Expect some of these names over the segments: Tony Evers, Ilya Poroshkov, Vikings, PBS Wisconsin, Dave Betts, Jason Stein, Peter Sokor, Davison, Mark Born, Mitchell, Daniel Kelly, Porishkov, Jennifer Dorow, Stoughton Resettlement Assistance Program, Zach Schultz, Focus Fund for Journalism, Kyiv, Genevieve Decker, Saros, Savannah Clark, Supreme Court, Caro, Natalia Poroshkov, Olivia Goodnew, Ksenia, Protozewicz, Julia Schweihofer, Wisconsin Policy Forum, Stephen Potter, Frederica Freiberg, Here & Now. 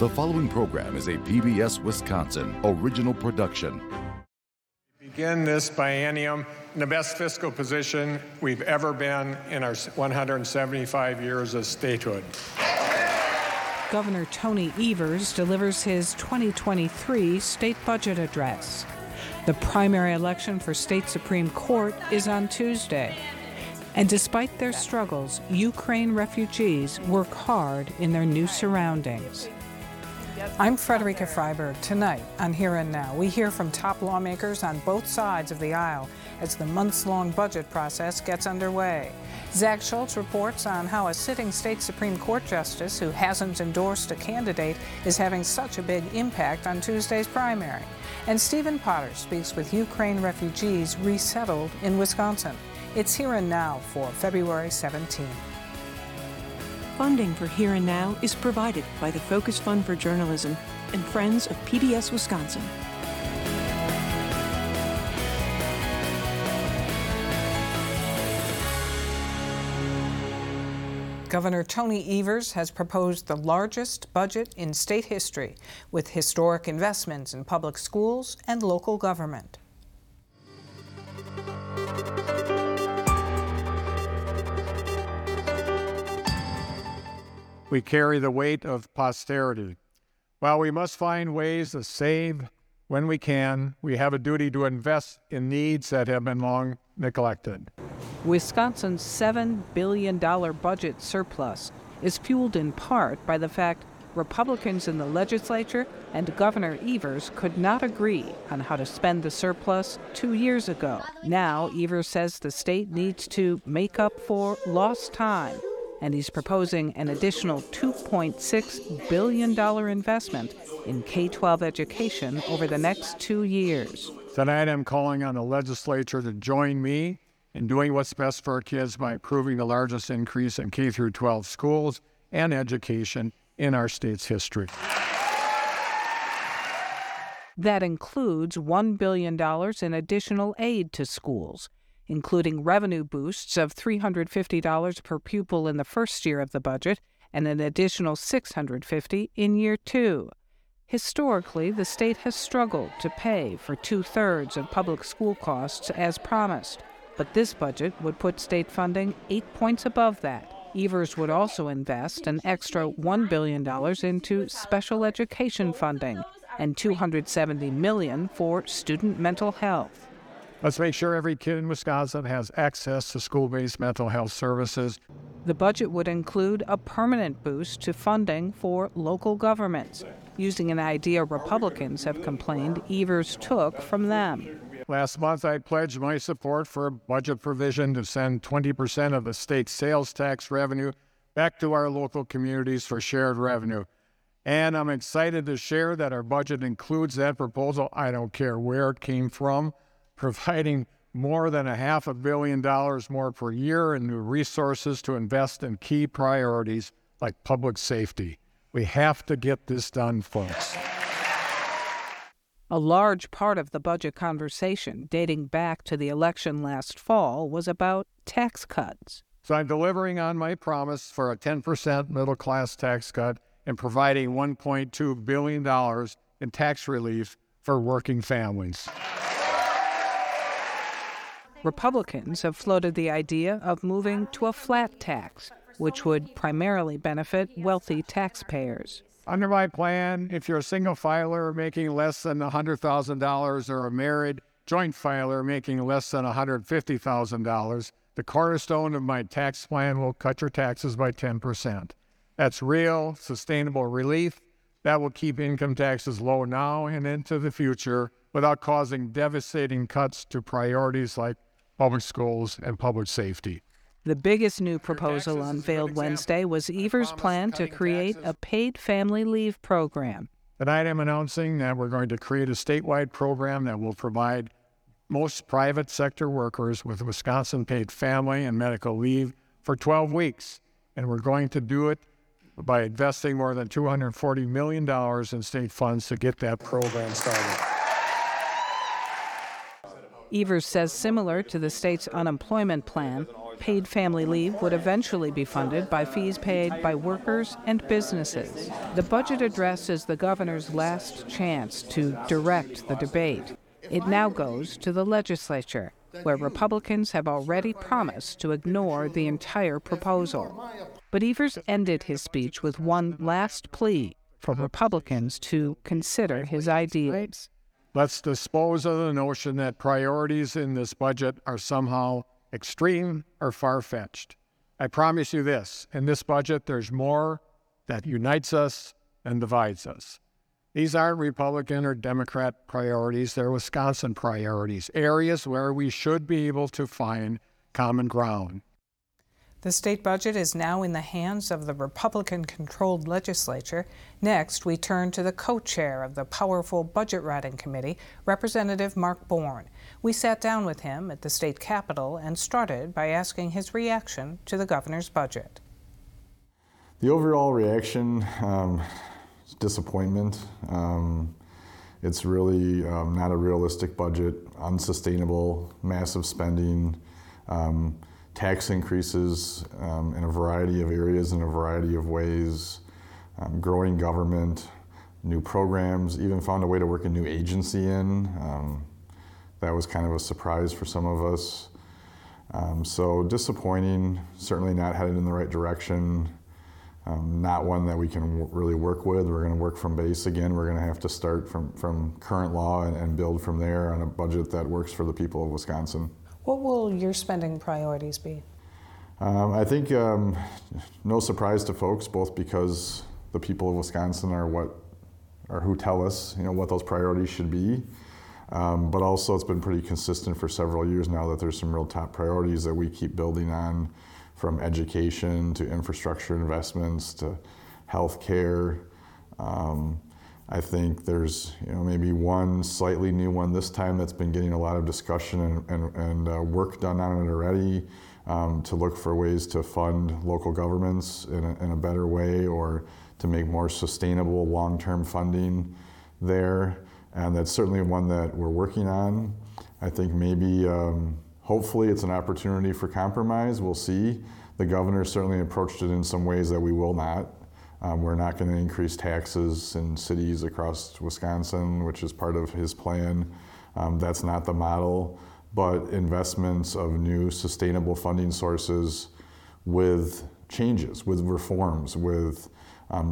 The following program is a PBS Wisconsin original production. We begin this biennium in the best fiscal position we've ever been in our 175 years of statehood. Governor Tony Evers delivers his 2023 state budget address. The primary election for state Supreme Court is on Tuesday. And despite their struggles, Ukraine refugees work hard in their new surroundings. I'm Frederica Freiberg. Tonight on Here and Now, we hear from top lawmakers on both sides of the aisle as the months-long budget process gets underway. Zach Schultz reports on how a sitting state Supreme Court justice who hasn't endorsed a candidate is having such a big impact on Tuesday's primary. And Stephen Potter speaks with Ukraine refugees resettled in Wisconsin. It's Here and Now for February 17. Funding for Here and Now is provided by the Focus Fund for Journalism and Friends of PBS Wisconsin. Governor Tony Evers has proposed the largest budget in state history, with historic investments in public schools and local government. We carry the weight of posterity. While we must find ways to save when we can, we have a duty to invest in needs that have been long neglected. Wisconsin's $7 billion budget surplus is fueled in part by the fact Republicans in the legislature and Governor Evers could not agree on how to spend the surplus 2 years ago. Now, Evers says the state needs to make up for lost time, and he's proposing an additional $2.6 billion investment in K-12 education over the next 2 years. Tonight I'm calling on the legislature to join me in doing what's best for our kids by approving the largest increase in K-12 schools and education in our state's history. That includes $1 billion in additional aid to schools, including revenue boosts of $350 per pupil in the first year of the budget and an additional $650 in year two. Historically, the state has struggled to pay for two-thirds of public school costs as promised, but this budget would put state funding 8 points above that. Evers would also invest an extra $1 billion into special education funding and $270 million for student mental health. Let's make sure every kid in Wisconsin has access to school-based mental health services. The budget would include a permanent boost to funding for local governments, using an idea Republicans have complained Evers took from them. Last month, I pledged my support for a budget provision to send 20% of the state's sales tax revenue back to our local communities for shared revenue. And I'm excited to share that our budget includes that proposal. I don't care where it came from, providing more than $500 million more per year in new resources to invest in key priorities like public safety. We have to get this done, folks. A large part of the budget conversation dating back to the election last fall was about tax cuts. So I'm delivering on my promise for a 10% middle-class tax cut and providing $1.2 billion in tax relief for working families. Republicans have floated the idea of moving to a flat tax, which would primarily benefit wealthy taxpayers. Under my plan, if you're a single filer making less than $100,000 or a married joint filer making less than $150,000, the cornerstone of my tax plan will cut your taxes by 10%. That's real, sustainable relief that will keep income taxes low now and into the future without causing devastating cuts to priorities like public schools and public safety. The biggest new proposal unveiled Wednesday was Evers' plan to create a paid family leave program. Tonight I'm announcing that we're going to create a statewide program that will provide most private sector workers with Wisconsin paid family and medical leave for 12 weeks. And we're going to do it by investing more than $240 million in state funds to get that program started. Evers says similar to the state's unemployment plan, Paid family leave would eventually be funded by fees paid by workers and businesses. The budget address is the governor's last chance to direct the debate. It now goes to the legislature, where Republicans have already promised to ignore the entire proposal. But Evers ended his speech with one last plea for Republicans to consider his ideas. Let's dispose of the notion that priorities in this budget are somehow extreme or far-fetched. I promise you this, in this budget there's more that unites us than divides us. These aren't Republican or Democrat priorities, they're Wisconsin priorities, areas where we should be able to find common ground. The state budget is now in the hands of the Republican-controlled legislature. Next, we turn to the co-chair of the powerful Budget Writing Committee, Representative Mark Born. We sat down with him at the state capitol and started by asking his reaction to the governor's budget. The overall reaction, disappointment. It's really not a realistic budget, unsustainable, massive spending, tax increases in a variety of areas, in a variety of ways, growing government, new programs, even found a way to work a new agency in. That was kind of a surprise for some of us. So disappointing, certainly not headed in the right direction. Not one that we can really work with. We're going to work from base again. We're going to have to start from current law and build from there on a budget that works for the people of Wisconsin. What will your spending priorities be? I think no surprise to folks, both because the people of Wisconsin are who tell us, what those priorities should be. But also it's been pretty consistent for several years now that there's some real top priorities that we keep building on, from education to infrastructure investments to health care. I think there's maybe one slightly new one this time that's been getting a lot of discussion and work done on it already, to look for ways to fund local governments in a better way, or to make more sustainable long-term funding there. And that's certainly one that we're working on. I think maybe hopefully it's an opportunity for compromise. We'll see. The governor certainly approached it in some ways that we will not. We're not going to increase taxes in cities across Wisconsin, which is part of his plan. That's not the model. But investments of new sustainable funding sources with changes, with reforms, with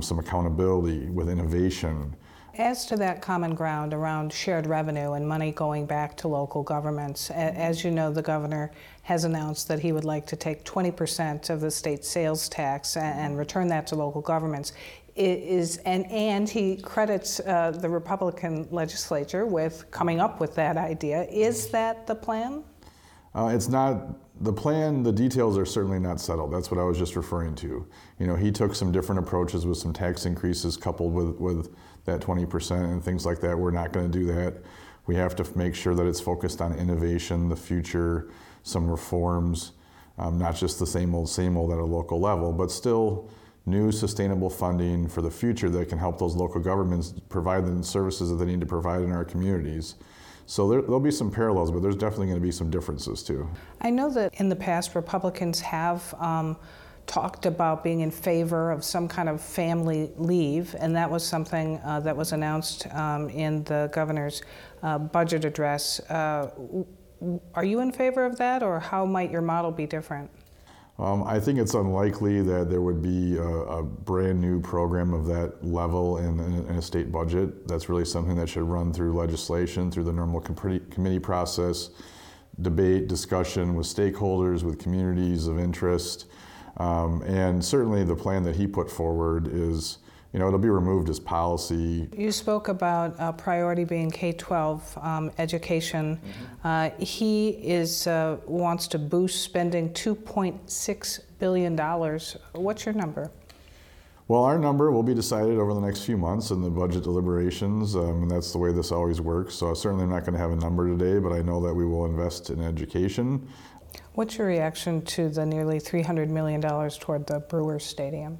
some accountability, with innovation. As to that common ground around shared revenue and money going back to local governments, as you know, the governor has announced that he would like to take 20% of the state sales tax and return that to local governments. And he credits the Republican legislature with coming up with that idea. Is that the plan? It's not. The plan, the details are certainly not settled. That's what I was just referring to. He took some different approaches with some tax increases coupled with that 20% and things like that. We're not going to do that. We have to make sure that it's focused on innovation, the future, some reforms, not just the same old at a local level, but still new sustainable funding for the future that can help those local governments provide the services that they need to provide in our communities. So there'll be some parallels, but there's definitely going to be some differences too. I know that in the past Republicans have talked about being in favor of some kind of family leave, and that was something that was announced in the governor's budget address. Are you in favor of that, or how might your model be different? I think it's unlikely that there would be a brand new program of that level in a state budget. That's really something that should run through legislation, through the normal committee process, debate, discussion with stakeholders, with communities of interest. And certainly the plan that he put forward is, it'll be removed as policy. You spoke about priority being K-12 education. Mm-hmm. He wants to boost spending $2.6 billion. What's your number? Well, our number will be decided over the next few months in the budget deliberations, and that's the way this always works. So I certainly am not going to have a number today, but I know that we will invest in education. What's your reaction to the nearly $300 million toward the Brewers Stadium?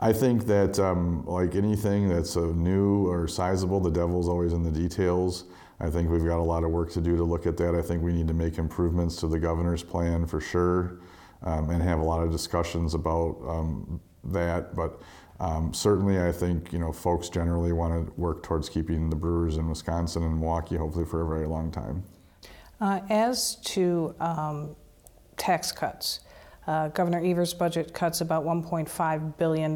I think that like anything that's new or sizable, the devil's always in the details. I think we've got a lot of work to do to look at that. I think we need to make improvements to the governor's plan for sure, and have a lot of discussions about that. But certainly, I think folks generally want to work towards keeping the brewers in Wisconsin and Milwaukee, hopefully for a very long time. As to tax cuts, Governor Evers' budget cuts about $1.5 billion,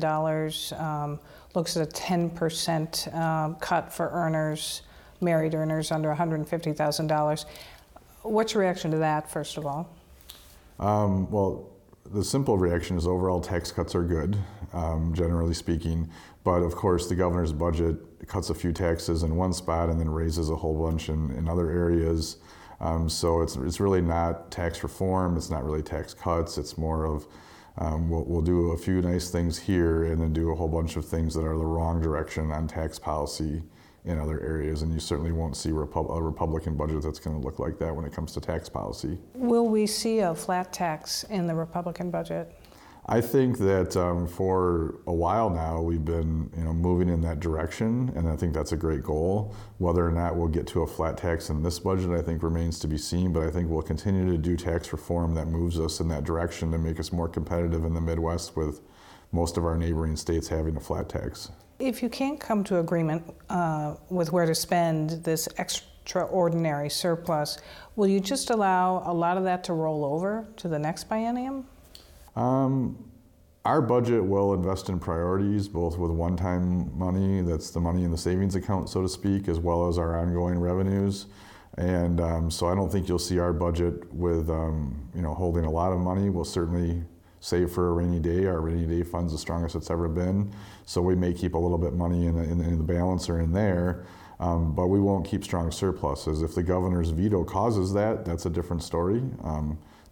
looks at a 10% cut for earners, married earners under $150,000. What's your reaction to that, first of all? Well, the simple reaction is overall tax cuts are good, generally speaking. But of course, the governor's budget cuts a few taxes in one spot and then raises a whole bunch in other areas. So it's really not tax reform, it's not really tax cuts, it's more of we'll do a few nice things here and then do a whole bunch of things that are the wrong direction on tax policy in other areas, and you certainly won't see a Republican budget that's going to look like that when it comes to tax policy. Will we see a flat tax in the Republican budget? I think that for a while now we've been moving in that direction, and I think that's a great goal. Whether or not we'll get to a flat tax in this budget, I think remains to be seen, but I think we'll continue to do tax reform that moves us in that direction to make us more competitive in the Midwest with most of our neighboring states having a flat tax. If you can't come to agreement with where to spend this extraordinary surplus, will you just allow a lot of that to roll over to the next biennium? Our budget will invest in priorities, both with one-time money, that's the money in the savings account, so to speak, as well as our ongoing revenues. And so I don't think you'll see our budget with, holding a lot of money. We'll certainly save for a rainy day. Our rainy day fund's the strongest it's ever been. So we may keep a little bit money in the balance or in there, but we won't keep strong surpluses. If the governor's veto causes that, that's a different story.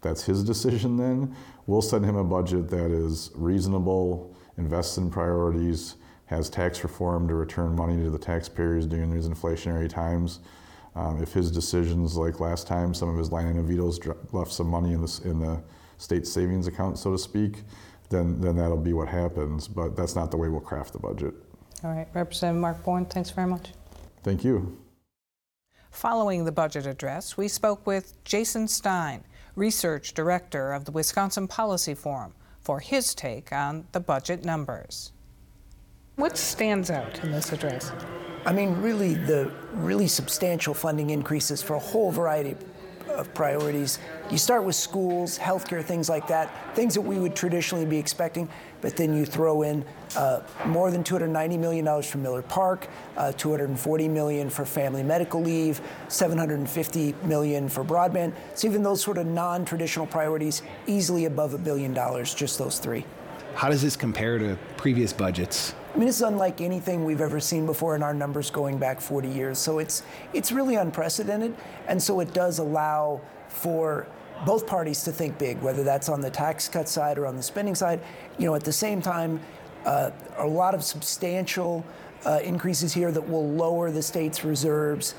That's his decision then. We'll send him a budget that is reasonable, invests in priorities, has tax reform to return money to the taxpayers during these inflationary times. If his decisions, like last time, some of his line item vetoes left some money in the state savings account, so to speak, then that'll be what happens. But that's not the way we'll craft the budget. All right, Representative Mark Born, thanks very much. Thank you. Following the budget address, we spoke with Jason Stein, Research Director of the Wisconsin Policy Forum, for his take on the budget numbers. What stands out in this address? I mean, really, the really substantial funding increases for a whole variety of priorities. You start with schools, healthcare, things like that, things that we would traditionally be expecting, but then you throw in more than $290 million for Miller Park, $240 million for family medical leave, $750 million for broadband. So even those sort of non-traditional priorities, easily above $1 billion, just those three. How does this compare to previous budgets? I mean, it's unlike anything we've ever seen before in our numbers going back 40 years. So it's really unprecedented. And so it does allow for both parties to think big, whether that's on the tax cut side or on the spending side. At the same time, a lot of substantial increases here that will lower the state's reserves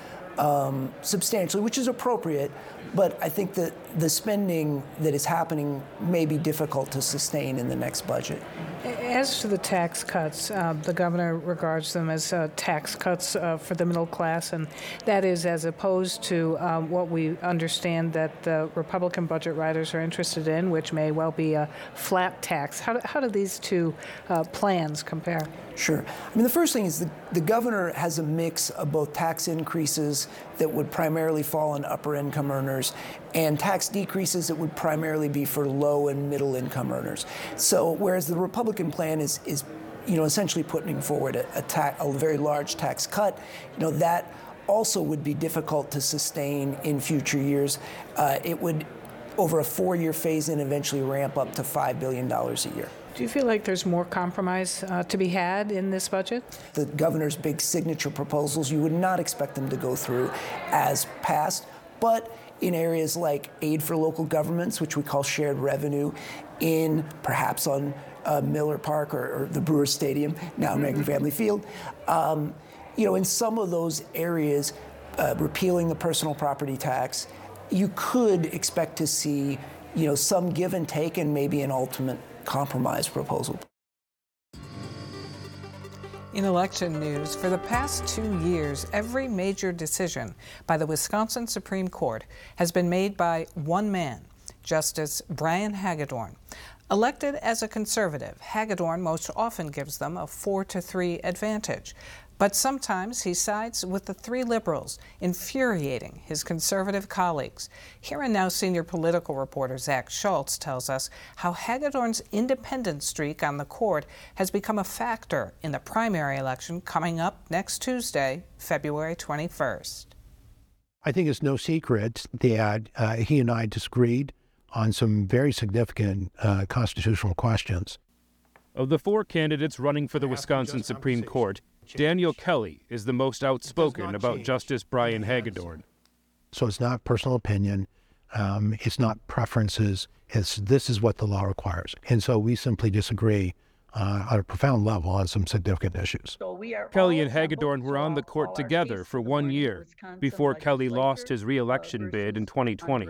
substantially, which is appropriate. But I think that the spending that is happening may be difficult to sustain in the next budget. As to the tax cuts, the governor regards them as tax cuts for the middle class, and that is as opposed to what we understand that the Republican budget writers are interested in, which may well be a flat tax. How do these two plans compare? Sure. I mean, the first thing is the governor has a mix of both tax increases that would primarily fall on upper income earners and tax decreases that would primarily be for low and middle income earners. So whereas the Republican plan is essentially putting forward a very large tax cut, that also would be difficult to sustain in future years. It would, over a 4-year phase-in, eventually ramp up to $5 billion a year. Do you feel like there's more compromise to be had in this budget? The governor's big signature proposals, you would not expect them to go through as passed, but in areas like aid for local governments, which we call shared revenue, in perhaps on Miller Park or the Brewer Stadium, now American Family Field, in some of those areas, repealing the personal property tax, you could expect to see some give and take and maybe an ultimate compromise proposal. In election news, for the past 2 years, every major decision by the Wisconsin Supreme Court has been made by one man, Justice Brian Hagedorn. Elected as a conservative, Hagedorn most often gives them a 4-3 advantage. But sometimes he sides with the three liberals, infuriating his conservative colleagues. Here and Now senior political reporter Zach Schultz tells us how Hagedorn's independent streak on the court has become a factor in the primary election coming up next Tuesday, February 21st. I think it's no secret that he and I disagreed on some very significant constitutional questions. Of the four candidates running for the Wisconsin Supreme Court, Daniel Kelly is the most outspoken about Justice Brian Hagedorn. So it's not personal opinion, it's not preferences, this is what the law requires. And so we simply disagree on a profound level on some significant issues. So Kelly and Hagedorn were on the court together for 1 year before Kelly lost his re-election bid in 2020.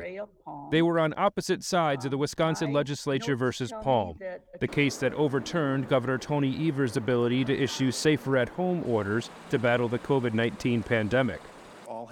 They were on opposite sides of the Wisconsin legislature versus Palm, the case that overturned Governor Tony Evers' ability to issue safer-at-home orders to battle the COVID-19 pandemic.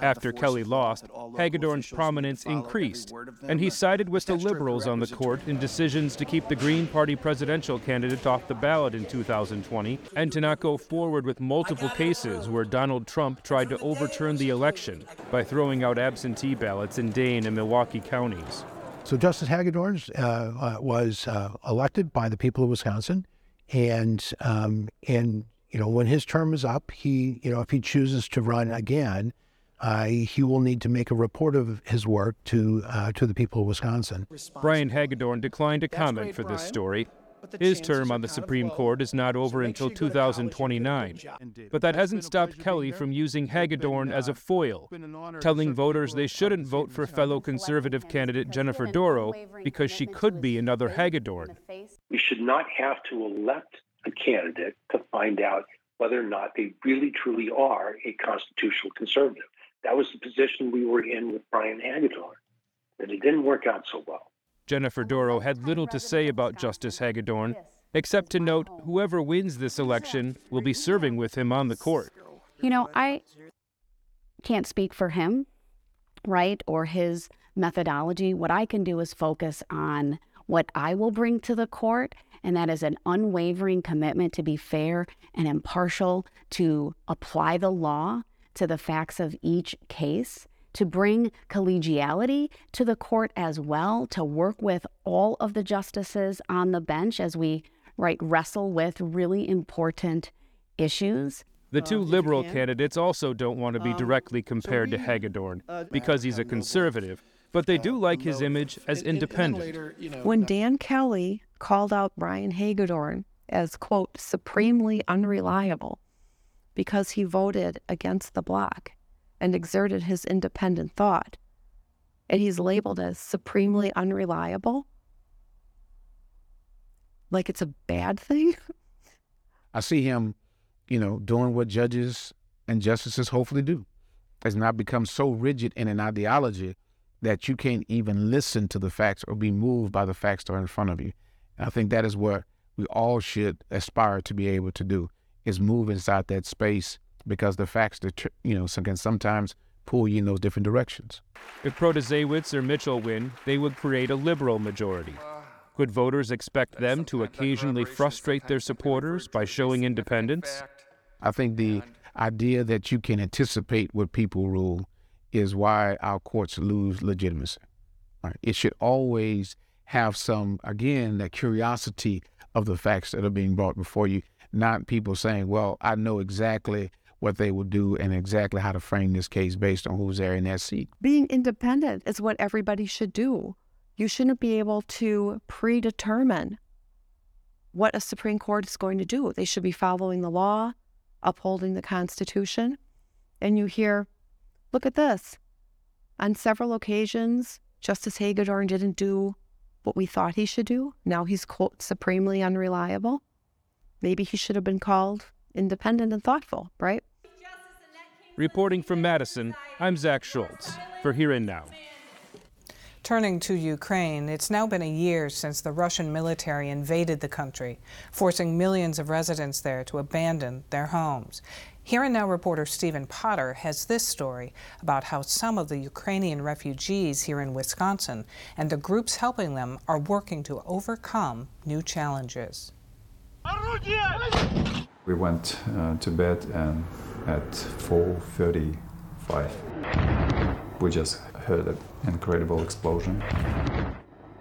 After Kelly lost, Hagedorn's prominence increased, and he sided with the liberals on the court in decisions to keep the Green Party presidential candidate off the ballot in 2020 and to not go forward with multiple cases where Donald Trump tried to overturn the election by throwing out absentee ballots in Dane and Milwaukee counties. So Justice Hagedorn was elected by the people of Wisconsin, and when his term is up, if he chooses to run again, he will need to make a report of his work to the people of Wisconsin. Brian Hagedorn declined to comment for this story. His term on the Supreme Court is not over until 2029, but that hasn't stopped Kelly from using Hagedorn as a foil, telling voters they shouldn't vote for fellow conservative candidate Jennifer Dorow because she could be another Hagedorn. We should not have to elect a candidate to find out whether or not they really truly are a constitutional conservative. That was the position we were in with Brian Hagedorn, and it didn't work out so well. Jennifer Dorow had little to say about Justice Hagedorn, except to note whoever wins this election will be serving with him on the court. I can't speak for him, right, or his methodology. What I can do is focus on what I will bring to the court, and that is an unwavering commitment to be fair and impartial, to apply the law to the facts of each case, to bring collegiality to the court as well, to work with all of the justices on the bench as we wrestle with really important issues. The two liberal candidates also don't want to be directly compared to Hagedorn because he's a conservative, but they do like his image as independent. When Dan Kelly called out Brian Hagedorn as, quote, supremely unreliable, because he voted against the bloc and exerted his independent thought, and he's labeled as supremely unreliable, like it's a bad thing. I see him, doing what judges and justices hopefully do, has not become so rigid in an ideology that you can't even listen to the facts or be moved by the facts that are in front of you. And I think that is what we all should aspire to be able to do, is move inside that space, because the facts that, can sometimes pull you in those different directions. If Protozewicz or Mitchell win, they would create a liberal majority. Could voters expect them to occasionally frustrate their supporters by showing independence? I think the idea that you can anticipate what people rule is why our courts lose legitimacy. Right? It should always have some, again, that curiosity of the facts that are being brought before you, not people saying, well, I know exactly what they will do and exactly how to frame this case based on who's there in that seat. Being independent is what everybody should do. You shouldn't be able to predetermine what a Supreme Court is going to do. They should be following the law, upholding the Constitution. And you hear, look at this. On several occasions, Justice Hagedorn didn't do what we thought he should do. Now he's, quote, supremely unreliable. Maybe he should have been called independent and thoughtful, right? Reporting from Madison, I'm Zach Schultz for Here and Now. Turning to Ukraine, it's now been a year since the Russian military invaded the country, forcing millions of residents there to abandon their homes. Here and Now reporter Stephen Potter has this story about how some of the Ukrainian refugees here in Wisconsin and the groups helping them are working to overcome new challenges. We went to bed at 4:35. We just heard an incredible explosion.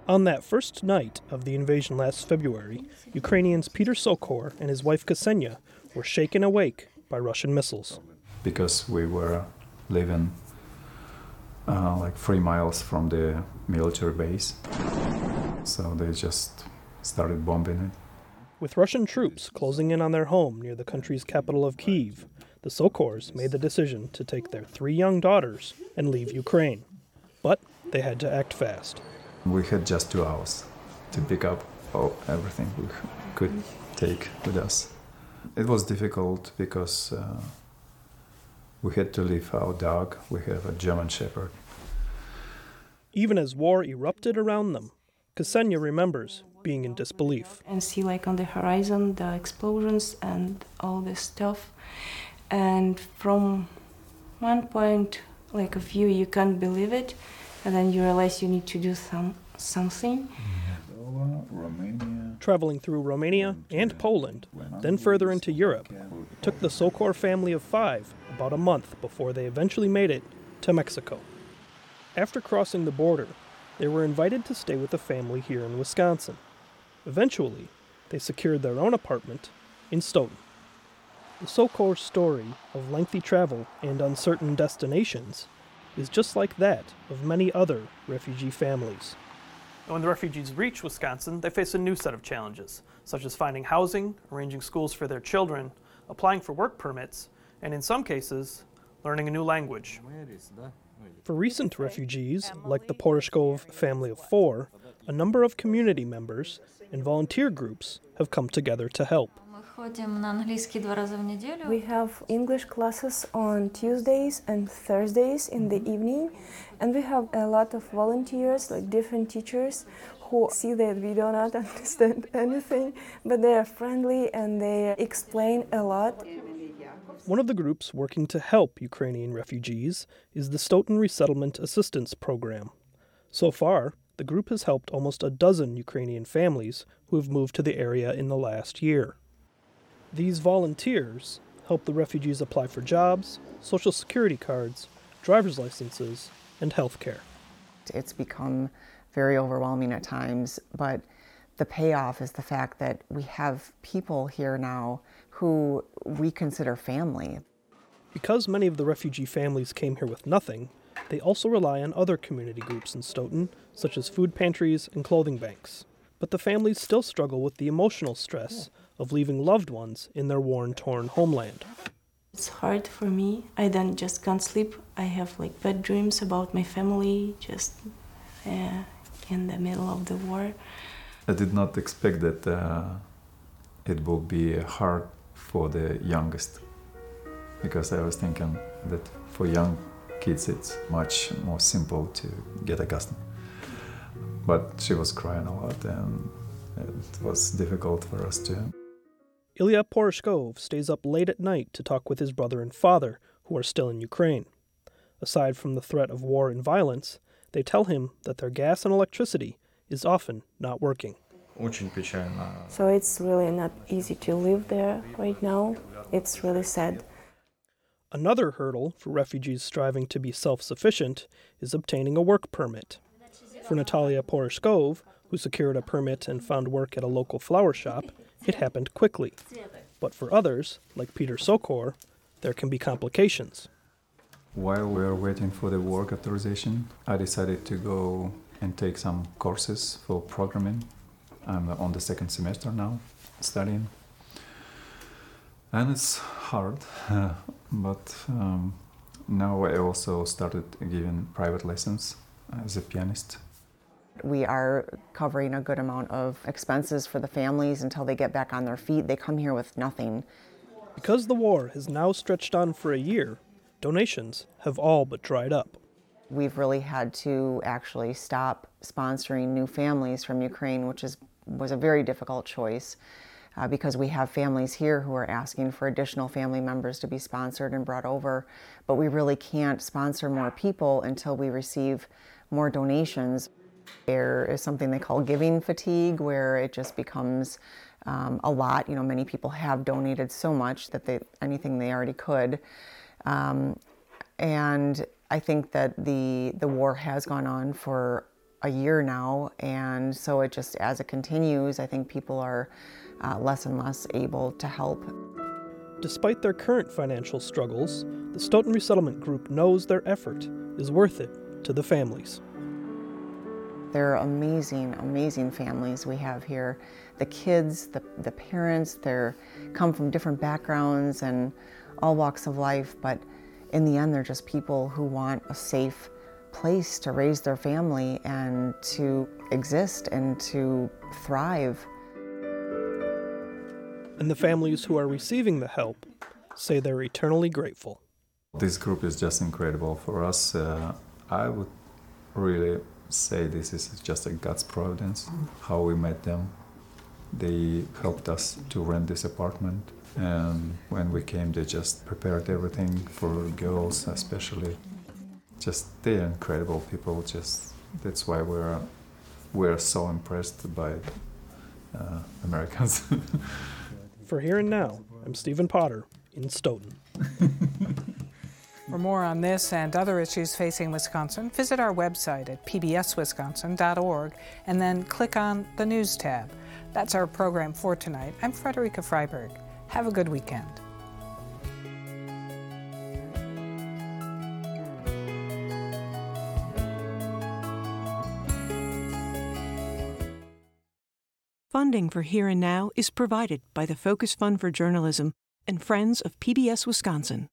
On that first night of the invasion last February, Ukrainians Peter Sokor and his wife Ksenia were shaken awake by Russian missiles. Because we were living like 3 miles from the military base, so they just started bombing it. With Russian troops closing in on their home near the country's capital of Kyiv, the Sokors made the decision to take their 3 young daughters and leave Ukraine. But they had to act fast. We had just 2 hours to pick up everything we could take with us. It was difficult because we had to leave our dog. We have a German Shepherd. Even as war erupted around them, Ksenia remembers being in disbelief. And see like on the horizon the explosions and all this stuff. And from one point like of view you can't believe it, and then you realize you need to do something. Traveling through Romania and Poland, then further into Europe, took the Sokor family of 5 about a month before they eventually made it to Mexico. After crossing the border, they were invited to stay with a family here in Wisconsin. Eventually, they secured their own apartment in Stoughton. The Sokor's story of lengthy travel and uncertain destinations is just like that of many other refugee families. When the refugees reach Wisconsin, they face a new set of challenges, such as finding housing, arranging schools for their children, applying for work permits, and in some cases, learning a new language. For recent refugees, like the Porishkov family of 4, a number of community members and volunteer groups have come together to help. We have English classes on Tuesdays and Thursdays in the evening, and we have a lot of volunteers, like different teachers, who see that we do not understand anything, but they are friendly and they explain a lot. One of the groups working to help Ukrainian refugees is the Stoughton Resettlement Assistance Program. So far, the group has helped almost 12 Ukrainian families who have moved to the area in the last year. These volunteers help the refugees apply for jobs, social security cards, driver's licenses, and health care. It's become very overwhelming at times, but the payoff is the fact that we have people here now who we consider family. Because many of the refugee families came here with nothing, they also rely on other community groups in Stoughton, such as food pantries and clothing banks. But the families still struggle with the emotional stress of leaving loved ones in their war-torn homeland. It's hard for me. I then just can't sleep. I have like bad dreams about my family just in the middle of the war. I did not expect that it will be hard for the youngest, because I was thinking that for young kids it's much more simple to get accustomed. But she was crying a lot and it was difficult for us too. Ilya Poroshkov stays up late at night to talk with his brother and father, who are still in Ukraine. Aside from the threat of war and violence, they tell him that their gas and electricity is often not working. So it's really not easy to live there right now. It's really sad. Another hurdle for refugees striving to be self-sufficient is obtaining a work permit. For Natalia Poroshkov, who secured a permit and found work at a local flower shop, it happened quickly. But for others, like Peter Sokor, there can be complications. While we were waiting for the work authorization, I decided to go and take some courses for programming. I'm on the 2nd semester now, studying. And it's hard, but now I also started giving private lessons as a pianist. We are covering a good amount of expenses for the families until they get back on their feet. They come here with nothing. Because the war has now stretched on for a year, donations have all but dried up. We've really had to actually stop sponsoring new families from Ukraine, which was a very difficult choice because we have families here who are asking for additional family members to be sponsored and brought over, but we really can't sponsor more people until we receive more donations. There is something they call giving fatigue, where it just becomes a lot. You know, many people have donated so much that anything they already could. And I think that the war has gone on for a year now, and so it just, as it continues, I think people are less and less able to help. Despite their current financial struggles, the Stoughton Resettlement Group knows their effort is worth it to the families. There are amazing, amazing families we have here. The kids, the parents, they're come from different backgrounds and all walks of life, but in the end, they're just people who want a safe place to raise their family and to exist and to thrive. And the families who are receiving the help say they're eternally grateful. This group is just incredible for us. I would really say this is just a God's providence, how we met them. They helped us to rent this apartment. And when we came, they just prepared everything for girls, especially. Just, they're incredible people. Just, that's why we're so impressed by Americans. For Here and Now, I'm Stephen Potter in Stoughton. For more on this and other issues facing Wisconsin, visit our website at pbswisconsin.org and then click on the News tab. That's our program for tonight. I'm Frederica Freiberg. Have a good weekend. Funding for Here and Now is provided by the Focus Fund for Journalism and Friends of PBS Wisconsin.